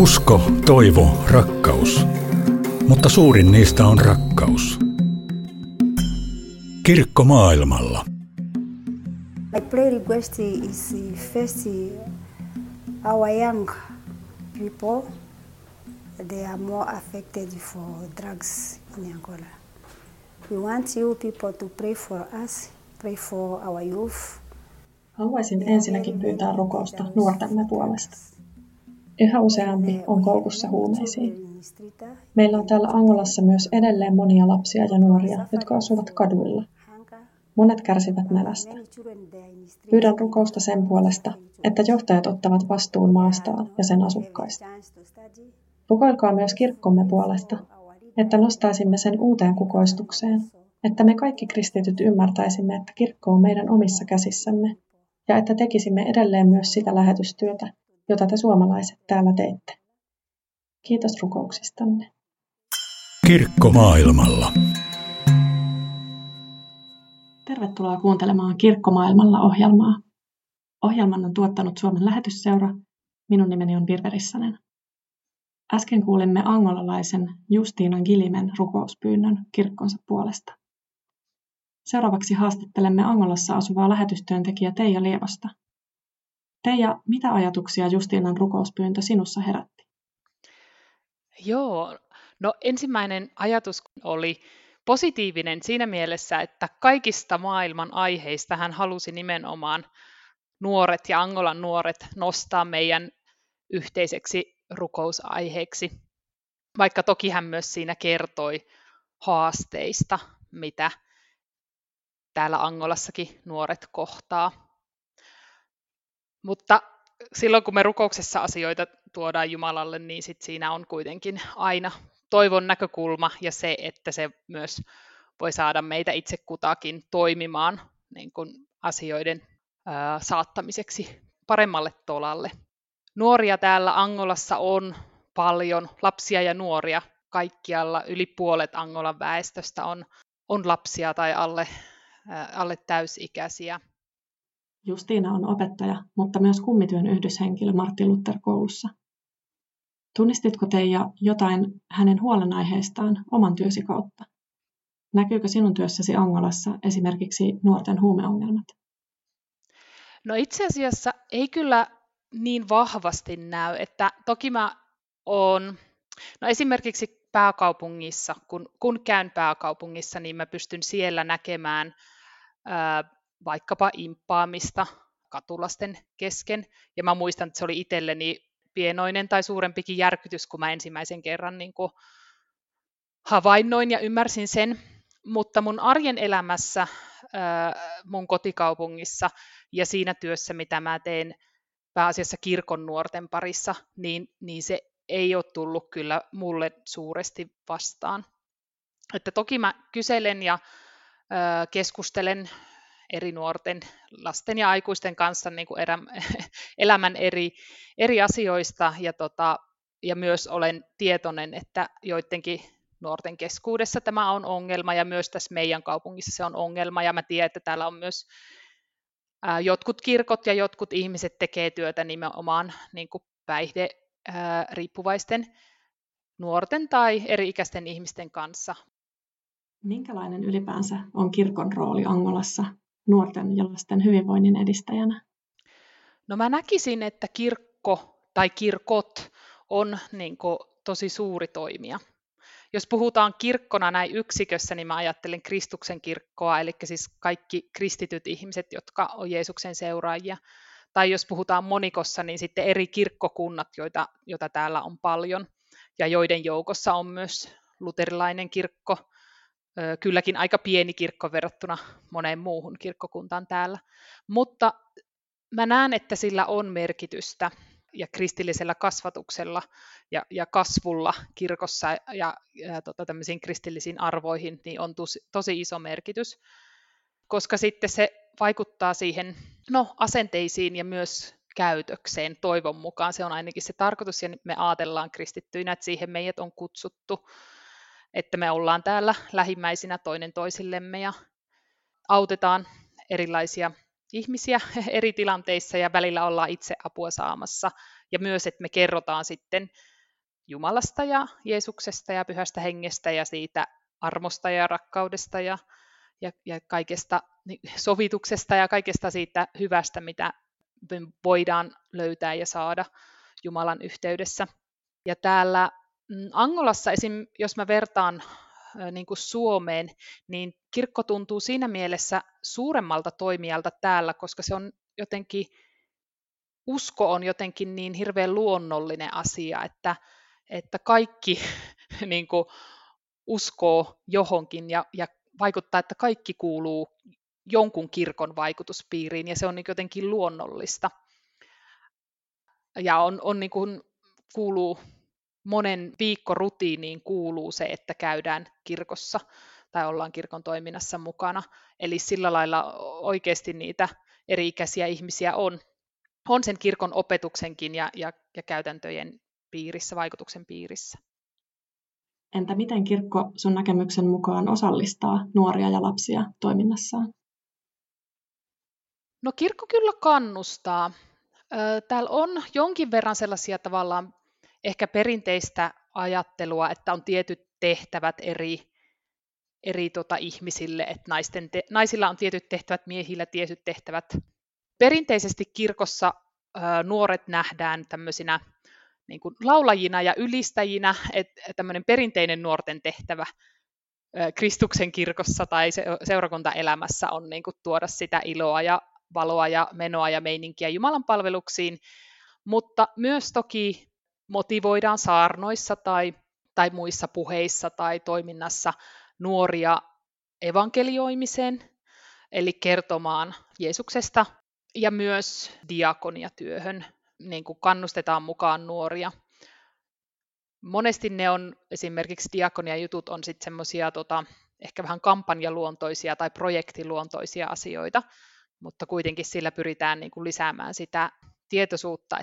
Usko, toivo, rakkaus. Mutta suurin niistä on rakkaus. Kirkko maailmalla. My prayer request is first our young people. They are more affected for drugs in Angola. We want you people to pray for us, pray for our youth. Haluaisin ensinnäkin pyytää rukousta nuortemme puolesta. Yhä useampi on koukussa huumeisiin. Meillä on täällä Angolassa myös edelleen monia lapsia ja nuoria, jotka asuvat kaduilla. Monet kärsivät nälästä. Pyydän rukousta sen puolesta, että johtajat ottavat vastuun maastaan ja sen asukkaista. Rukoilkaa myös kirkkomme puolesta, että nostaisimme sen uuteen kukoistukseen, että me kaikki kristityt ymmärtäisimme, että kirkko on meidän omissa käsissämme, ja että tekisimme edelleen myös sitä lähetystyötä, jota te suomalaiset täällä teitte. Kiitos rukouksistanne. Kirkko maailmalla. Tervetuloa kuuntelemaan Kirkko maailmalla -ohjelmaa. Ohjelman on tuottanut Suomen lähetysseura. Minun nimeni on Virverissanen. Äsken kuulimme angolalaisen Justiinan Gilimen rukouspyynnön kirkkonsa puolesta. Seuraavaksi haastattelemme Angolassa asuvaa lähetystyöntekijä Teija Lievosta. Teija, mitä ajatuksia Justiinan rukouspyyntö sinussa herätti? Ensimmäinen ajatus oli positiivinen siinä mielessä, että kaikista maailman aiheista hän halusi nimenomaan nuoret ja Angolan nuoret nostaa meidän yhteiseksi rukousaiheeksi, vaikka toki hän myös siinä kertoi haasteista, mitä täällä Angolassakin nuoret kohtaa. Mutta silloin kun me rukouksessa asioita tuodaan Jumalalle, niin sit siinä on kuitenkin aina toivon näkökulma ja se, että se myös voi saada meitä itse kutakin toimimaan niin kuin asioiden saattamiseksi paremmalle tolalle. Nuoria täällä Angolassa on paljon, lapsia ja nuoria kaikkialla. Yli puolet Angolan väestöstä on lapsia tai alle täysikäisiä. Justiina on opettaja, mutta myös kummityön yhdyshenkilö Martti Lutter-koulussa. Tunnistitko Teija jotain hänen huolenaiheistaan oman työsi kautta? Näkyykö sinun työssäsi Angolassa esimerkiksi nuorten huumeongelmat? Itse asiassa ei kyllä niin vahvasti näy, että toki mä oon, esimerkiksi pääkaupungissa, kun käyn pääkaupungissa, niin mä pystyn siellä näkemään vaikkapa imppaamista katulasten kesken, ja mä muistan, että se oli itselleni pienoinen tai suurempikin järkytys, kun mä ensimmäisen kerran niin kuin havainnoin ja ymmärsin sen, mutta mun arjen elämässä mun kotikaupungissa ja siinä työssä, mitä mä teen pääasiassa kirkon nuorten parissa, niin se ei ole tullut kyllä mulle suuresti vastaan. Että toki mä kyselen ja keskustelen eri nuorten, lasten ja aikuisten kanssa niin kuin elämän eri asioista ja myös olen tietoinen, että joidenkin nuorten keskuudessa tämä on ongelma ja myös tässä meidän kaupungissa se on ongelma ja mä tiedän, että täällä on myös jotkut kirkot ja jotkut ihmiset tekee työtä nimenomaan niin kuin päihderiippuvaisten nuorten tai eri-ikäisten ihmisten kanssa. Minkälainen ylipäänsä on kirkon rooli Angolassa nuorten ja lasten hyvinvoinnin edistäjänä? Mä näkisin, että kirkko tai kirkot on niin kuin tosi suuri toimija. Jos puhutaan kirkkona näin yksikössä, niin mä ajattelen Kristuksen kirkkoa, eli siis kaikki kristityt ihmiset, jotka on Jeesuksen seuraajia. Tai jos puhutaan monikossa, niin sitten eri kirkkokunnat, joita täällä on paljon, ja joiden joukossa on myös luterilainen kirkko, kylläkin aika pieni kirkko verrattuna moneen muuhun kirkkokuntaan täällä. Mutta mä näen, että sillä on merkitystä. Ja kristillisellä kasvatuksella ja kasvulla kirkossa ja tämmöisiin kristillisiin arvoihin niin on tosi iso merkitys, koska sitten se vaikuttaa siihen asenteisiin ja myös käytökseen toivon mukaan. Se on ainakin se tarkoitus ja me ajatellaan kristittyinä, että siihen meidät on kutsuttu, että me ollaan täällä lähimmäisinä toinen toisillemme ja autetaan erilaisia ihmisiä eri tilanteissa ja välillä ollaan itse apua saamassa. Ja myös, että me kerrotaan sitten Jumalasta ja Jeesuksesta ja Pyhästä Hengestä ja siitä armosta ja rakkaudesta ja kaikesta sovituksesta ja kaikesta siitä hyvästä, mitä me voidaan löytää ja saada Jumalan yhteydessä. Ja täällä Angolassa, esim. Jos mä vertaan niin kuin Suomeen, niin kirkko tuntuu siinä mielessä suuremmalta toimijalta täällä, koska se on jotenkin, usko on jotenkin niin hirveän luonnollinen asia, että kaikki niin kuin uskoo johonkin ja vaikuttaa, että kaikki kuuluu jonkun kirkon vaikutuspiiriin ja se on niin jotenkin luonnollista ja on niin kuin kuuluu monen viikkorutiiniin kuuluu se, että käydään kirkossa tai ollaan kirkon toiminnassa mukana. Eli sillä lailla oikeasti niitä eri-ikäisiä ihmisiä on sen kirkon opetuksenkin ja käytäntöjen piirissä, vaikutuksen piirissä. Entä miten kirkko sun näkemyksen mukaan osallistaa nuoria ja lapsia toiminnassaan? No kirkko kyllä kannustaa. Täällä on jonkin verran sellaisia tavallaan ehkä perinteistä ajattelua, että on tietyt tehtävät eri ihmisille, että naisilla on tietyt tehtävät, miehillä tietyt tehtävät. Perinteisesti kirkossa nuoret nähdään tämmöisinä niin kuin laulajina ja ylistäjinä, että tämmöinen perinteinen nuorten tehtävä Kristuksen kirkossa tai seurakuntaelämässä on niin kuin tuoda sitä iloa ja valoa ja menoa ja meininkiä Jumalan palveluksiin, mutta myös toki motivoidaan saarnoissa tai muissa puheissa tai toiminnassa nuoria evankelioimiseen, eli kertomaan Jeesuksesta, ja myös diakoniatyöhön, niin kuin kannustetaan mukaan nuoria. Monesti ne on, esimerkiksi diakoniajutut on sitten semmoisia ehkä vähän kampanjaluontoisia tai projektiluontoisia asioita, mutta kuitenkin sillä pyritään niin kuin lisäämään sitä tietoisuutta,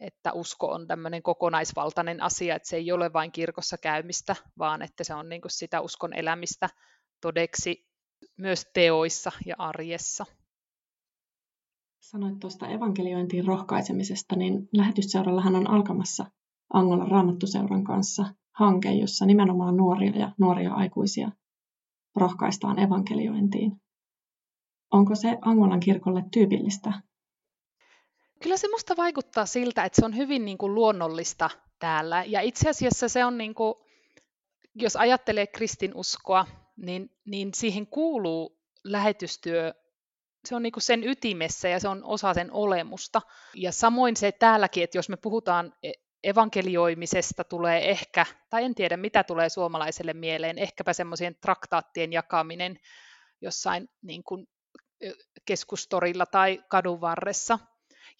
että usko on tämmöinen kokonaisvaltainen asia, että se ei ole vain kirkossa käymistä, vaan että se on niin kuin sitä uskon elämistä todeksi myös teoissa ja arjessa. Sanoit tuosta evankeliointiin rohkaisemisesta, niin lähetysseurallahan on alkamassa Angolan raamattuseuran kanssa hanke, jossa nimenomaan nuoria ja nuoria aikuisia rohkaistaan evankeliointiin. Onko se Angolan kirkolle tyypillistä? Kyllä se musta vaikuttaa siltä, että se on hyvin niin kuin luonnollista täällä. Ja itse asiassa se on, niin kuin, jos ajattelee kristinuskoa, niin siihen kuuluu lähetystyö. Se on niin kuin sen ytimessä ja se on osa sen olemusta. Ja samoin se täälläkin, että jos me puhutaan evankelioimisesta, tulee ehkä, tai en tiedä mitä tulee suomalaiselle mieleen, ehkäpä semmoisien traktaattien jakaminen jossain niin kuin keskustorilla tai kadun varressa.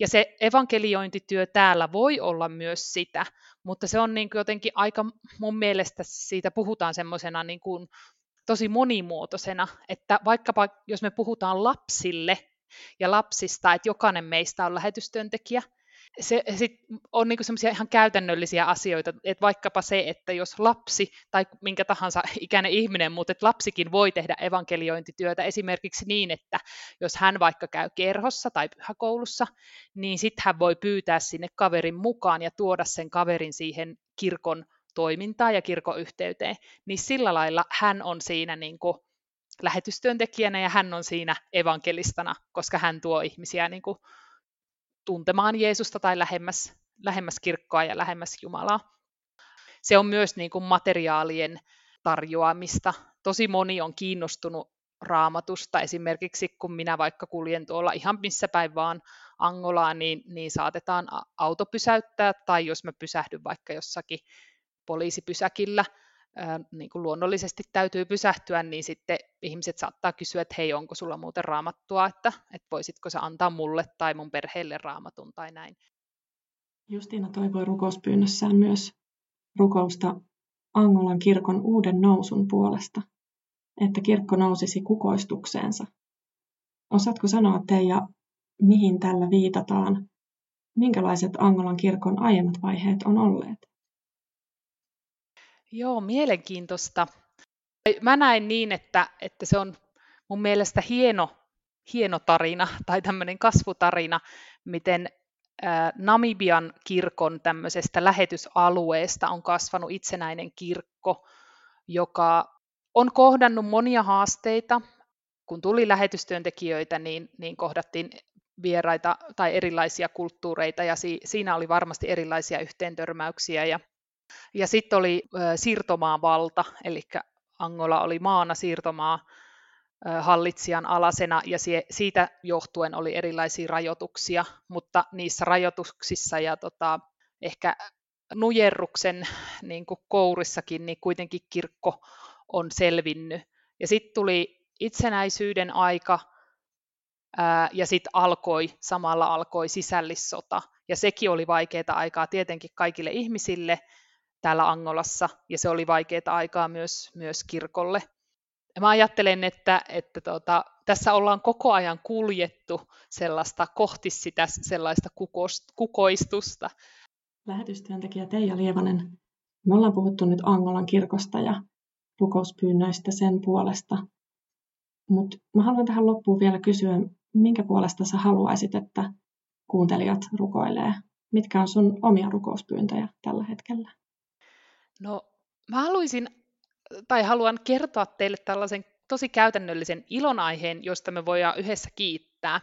Ja se evankeliointityö täällä voi olla myös sitä, mutta se on niin kuin jotenkin aika, mun mielestä siitä puhutaan semmoisena niin kuin tosi monimuotoisena, että vaikkapa jos me puhutaan lapsille ja lapsista, että jokainen meistä on lähetystyöntekijä, se sit on niinku semmoisia ihan käytännöllisiä asioita, että vaikkapa se, että jos lapsi tai minkä tahansa ikäinen ihminen, mutta että lapsikin voi tehdä evankeliointityötä esimerkiksi niin, että jos hän vaikka käy kerhossa tai pyhäkoulussa, niin sitten hän voi pyytää sinne kaverin mukaan ja tuoda sen kaverin siihen kirkon toimintaan ja kirkon yhteyteen, niin sillä lailla hän on siinä niin kuin lähetystyöntekijänä ja hän on siinä evankelistana, koska hän tuo ihmisiä niin kuin tuntemaan Jeesusta tai lähemmäs kirkkoa ja lähemmäs Jumalaa. Se on myös niin kuin materiaalien tarjoamista. Tosi moni on kiinnostunut Raamatusta. Esimerkiksi kun minä vaikka kuljen tuolla ihan missä päin vaan Angolaan, niin saatetaan auto pysäyttää, tai jos mä pysähdyn vaikka jossakin poliisipysäkillä, niin kuin luonnollisesti täytyy pysähtyä, niin sitten ihmiset saattaa kysyä, että hei, onko sulla muuten raamattua, että voisitko sä antaa mulle tai mun perheelle raamatun tai näin. Justiina toivoi rukouspyynnössään myös rukousta Angolan kirkon uuden nousun puolesta, että kirkko nousisi kukoistukseensa. Osaatko sanoa, Teija, mihin tällä viitataan? Minkälaiset Angolan kirkon aiemmat vaiheet on olleet? Joo, mielenkiintoista. Mä näin niin, että se on mun mielestä hieno, hieno tarina tai tämmöinen kasvutarina, miten Namibian kirkon tämmöisestä lähetysalueesta on kasvanut itsenäinen kirkko, joka on kohdannut monia haasteita. Kun tuli lähetystyöntekijöitä, niin kohdattiin vieraita tai erilaisia kulttuureita, ja siinä oli varmasti erilaisia yhteentörmäyksiä. Ja sitten oli siirtomaavalta, eli Angola oli maana siirtomaa hallitsijan alasena, ja siitä johtuen oli erilaisia rajoituksia, mutta niissä rajoituksissa ja ehkä nujerruksen niin kuin kourissakin, niin kuitenkin kirkko on selvinnyt. Ja sitten tuli itsenäisyyden aika, ja sitten samalla alkoi sisällissota, ja sekin oli vaikeaa aikaa tietenkin kaikille ihmisille täällä Angolassa, ja se oli vaikeaa aikaa myös kirkolle. Mä ajattelen, että tässä ollaan koko ajan kuljettu kohti sitä sellaista kukoistusta. Lähetystyöntekijä Teija Lievonen, me ollaan puhuttu nyt Angolan kirkosta ja rukouspyynnöistä sen puolesta, mutta mä haluan tähän loppuun vielä kysyä, minkä puolesta sä haluaisit, että kuuntelijat rukoilee? Mitkä on sun omia rukouspyyntöjä tällä hetkellä? No, mä haluan kertoa teille tällaisen tosi käytännöllisen ilonaiheen, josta me voidaan yhdessä kiittää.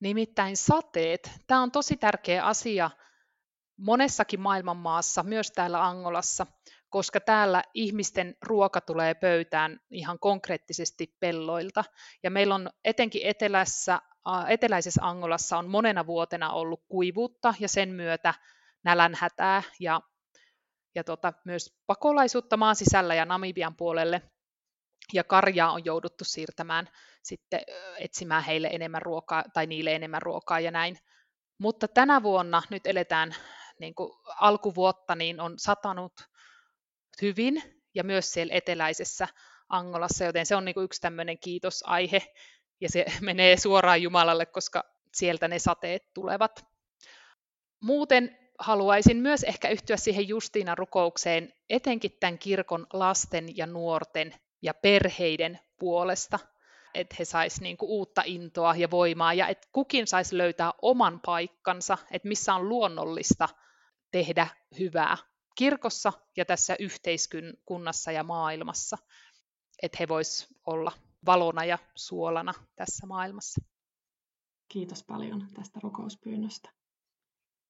Nimittäin sateet. Tämä on tosi tärkeä asia monessakin maailman maassa, myös täällä Angolassa, koska täällä ihmisten ruoka tulee pöytään ihan konkreettisesti pelloilta. Ja meillä on etenkin eteläisessä Angolassa on monena vuotena ollut kuivuutta ja sen myötä nälänhätää ja myös pakolaisuutta maan sisällä ja Namibian puolelle, ja karjaa on jouduttu siirtämään sitten etsimään heille enemmän ruokaa tai niille enemmän ruokaa ja näin. Mutta tänä vuonna, nyt eletään niin kuin alkuvuotta, niin on satanut hyvin ja myös siellä eteläisessä Angolassa, joten se on niin kuin yksi tämmöinen kiitosaihe ja se menee suoraan Jumalalle, koska sieltä ne sateet tulevat. Muuten haluaisin myös ehkä yhtyä siihen Justiinan rukoukseen etenkin tämän kirkon lasten ja nuorten ja perheiden puolesta, että he saisivat niinku uutta intoa ja voimaa ja että kukin saisi löytää oman paikkansa, että missä on luonnollista tehdä hyvää kirkossa ja tässä yhteiskunnassa ja maailmassa, että he voisivat olla valona ja suolana tässä maailmassa. Kiitos paljon tästä rukouspyynnöstä.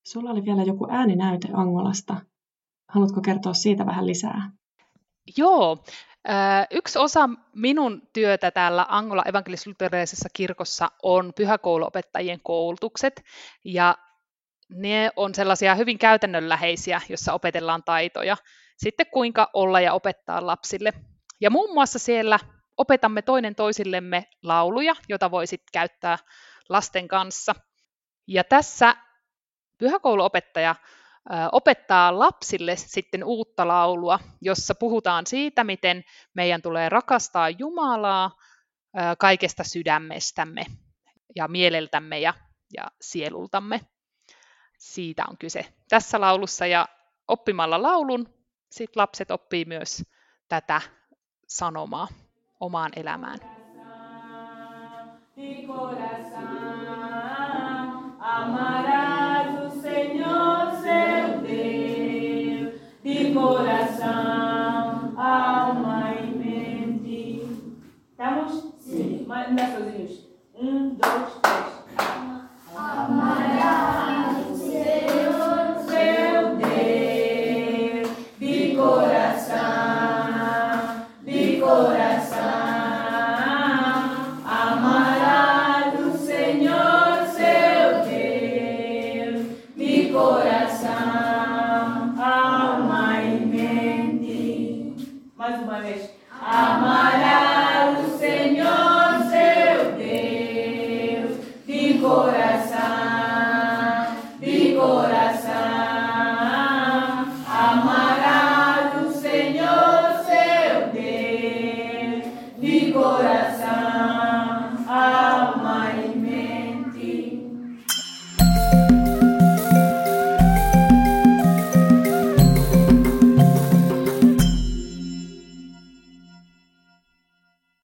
Sulla oli vielä joku ääninäyte Angolasta. Haluatko kertoa siitä vähän lisää? Joo. Yksi osa minun työtä täällä Angola evankelisluterilaisessa kirkossa on pyhäkouluopettajien koulutukset. Ja ne on sellaisia hyvin käytännönläheisiä, joissa opetellaan taitoja. Sitten kuinka olla ja opettaa lapsille. Ja muun muassa siellä opetamme toinen toisillemme lauluja, jota voisit käyttää lasten kanssa. Ja tässä pyhäkouluopettaja opettaa lapsille sitten uutta laulua, jossa puhutaan siitä, miten meidän tulee rakastaa Jumalaa kaikesta sydämestämme ja mieleltämme ja sielultamme. Siitä on kyse tässä laulussa, ja oppimalla laulun sit lapset oppii myös tätä sanomaa omaan elämään.